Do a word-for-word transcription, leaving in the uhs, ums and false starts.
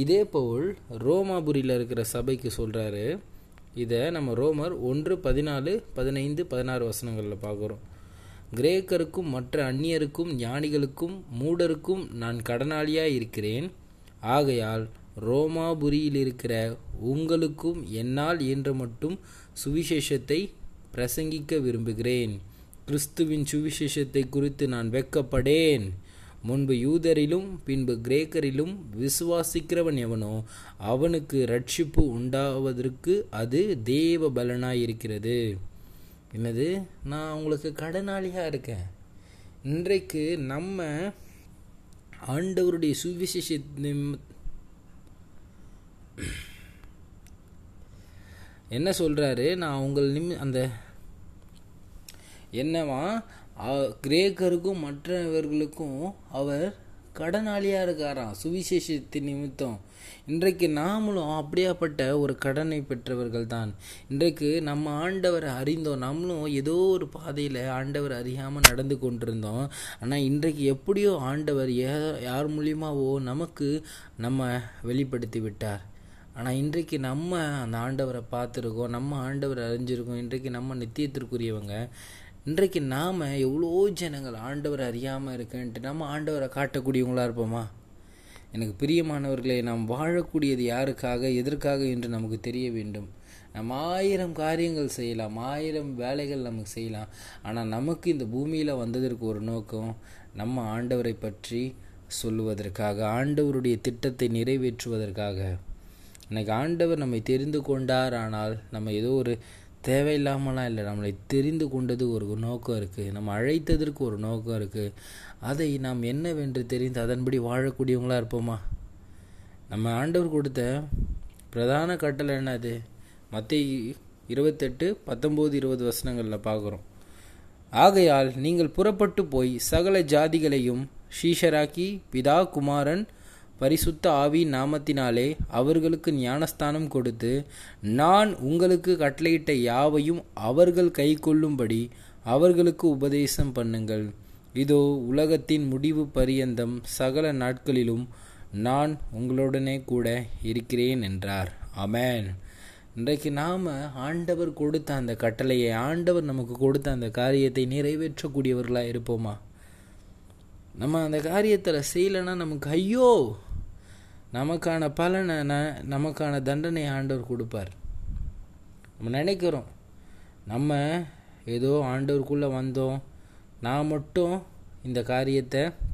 இதேபோல் ரோமாபுரியில் இருக்கிற சபைக்கு சொல்கிறாரு. இதை நம்ம ரோமர் ஒன்று பதினாலு பதினைந்து பதினாறு வசனங்களில் பார்க்குறோம். கிரேக்கருக்கும் மற்ற அந்நியருக்கும் ஞானிகளுக்கும் மூடருக்கும் நான் கடனாளியாக இருக்கிறேன். ஆகையால் ரோமாபுரியில் இருக்கிற உங்களுக்கும் என்னால் என்று மட்டும் சுவிசேஷத்தை பிரசங்கிக்க விரும்புகிறேன். கிறிஸ்துவின் சுவிசேஷத்தை குறித்து நான் வெட்கப்படேன். முன்பு யூதரிலும் பின்பு கிரேக்கரிலும் விசுவாசிக்கிறவன் எவனோ அவனுக்கு ரட்சிப்பு உண்டாவதற்கு அது தேவ பலனாயிருக்கிறது. என்னது, நான் உங்களுக்கு கடனாளியாக இருக்கேன். இன்றைக்கு நம்ம ஆண்டவருடைய சுவிசேஷ என்ன சொல்கிறாரு, நான் உங்கள் நிம் அந்த என்னவா கிரேக்கருக்கும் மற்றவர்களுக்கும் அவர் கடனாளியாக இருக்காராம் சுவிசேஷத்தின் நிமித்தம். இன்றைக்கு நாமளும் அப்படியாப்பட்ட ஒரு கடனை பெற்றவர்கள் தான். இன்றைக்கு நம்ம ஆண்டவரை அறிந்தோம், நம்மளும் ஏதோ ஒரு பாதையில் ஆண்டவர் அறியாமல் நடந்து கொண்டிருந்தோம். ஆனால் இன்றைக்கு எப்படியோ ஆண்டவர் யார் மூலியமாவோ நமக்கு நம்ம வெளிப்படுத்தி விட்டார். ஆனால் இன்றைக்கு நம்ம அந்த ஆண்டவரை பார்த்துருக்கோம், நம்ம ஆண்டவரை அறிஞ்சிருக்கோம். இன்றைக்கு நம்ம நித்தியத்திற்குரியவங்க. இன்றைக்கு நாம் எவ்வளோ ஜனங்கள் ஆண்டவரை அறியாமல் இருக்குன்ட்டு நம்ம ஆண்டவரை காட்டக்கூடியவங்களாக இருப்போமா? எனக்கு பிரியமானவர்களே, நாம் வாழக்கூடியது யாருக்காக எதற்காக என்று நமக்கு தெரிய வேண்டும். நம்ம ஆயிரம் காரியங்கள் செய்யலாம், ஆயிரம் வேலைகள் நமக்கு செய்யலாம். ஆனால் நமக்கு இந்த பூமியில் வந்ததற்கு ஒரு நோக்கம், நம்ம ஆண்டவரை பற்றி சொல்லுவதற்காக, ஆண்டவருடைய திட்டத்தை நிறைவேற்றுவதற்காக. எனக்கு ஆண்டவர் நம்மை தெரிந்து கொண்டார். ஆனால் நம்ம ஏதோ ஒரு தேவையில்லாமலாம் இல்லை, நம்மளை தெரிந்து கொண்டது ஒரு நோக்கம் இருக்குது, நம்ம அழைத்ததற்கு ஒரு நோக்கம் இருக்குது. அதை நாம் என்னவென்று தெரிந்து அதன்படி வாழக்கூடியவங்களாக இருப்போமா? நம்ம ஆண்டவர் கொடுத்த பிரதான கட்டளை என்னது? மத்தேயு இருபத்தெட்டு பத்தொம்போது இருபது வசனங்களில் பார்க்குறோம். ஆகையால் நீங்கள் புறப்பட்டு போய் சகல ஜாதிகளையும் சீஷராக்கி பிதா குமாரன் பரிசுத்த ஆவி நாமத்தினாலே அவர்களுக்கு ஞானஸ்தானம் கொடுத்து நான் உங்களுக்கு கட்டளையிட்ட யாவையும் அவர்கள் கை கொள்ளும்படி அவர்களுக்கு உபதேசம் பண்ணுங்கள். இதோ உலகத்தின் முடிவு பரியந்தம் சகல நாட்களிலும் நான் உங்களுடனே கூட இருக்கிறேன் என்றார். ஆமென். இன்றைக்கு நாம் ஆண்டவர் கொடுத்த அந்த கட்டளையை, ஆண்டவர் நமக்கு கொடுத்த அந்த காரியத்தை நிறைவேற்றக்கூடியவர்களாக இருப்போமா? நம்ம அந்த காரியத்தில் செய்யலைன்னா நமக்கு ஐயோ, நமக்கான பலனை நமக்கான தண்டனை ஆண்டவர் கொடுப்பார். நம்ம நினைக்கிறோம் நம்ம ஏதோ ஆண்டவருக்குள்ளே வந்தோம், நான் மட்டும் இந்த காரியத்தை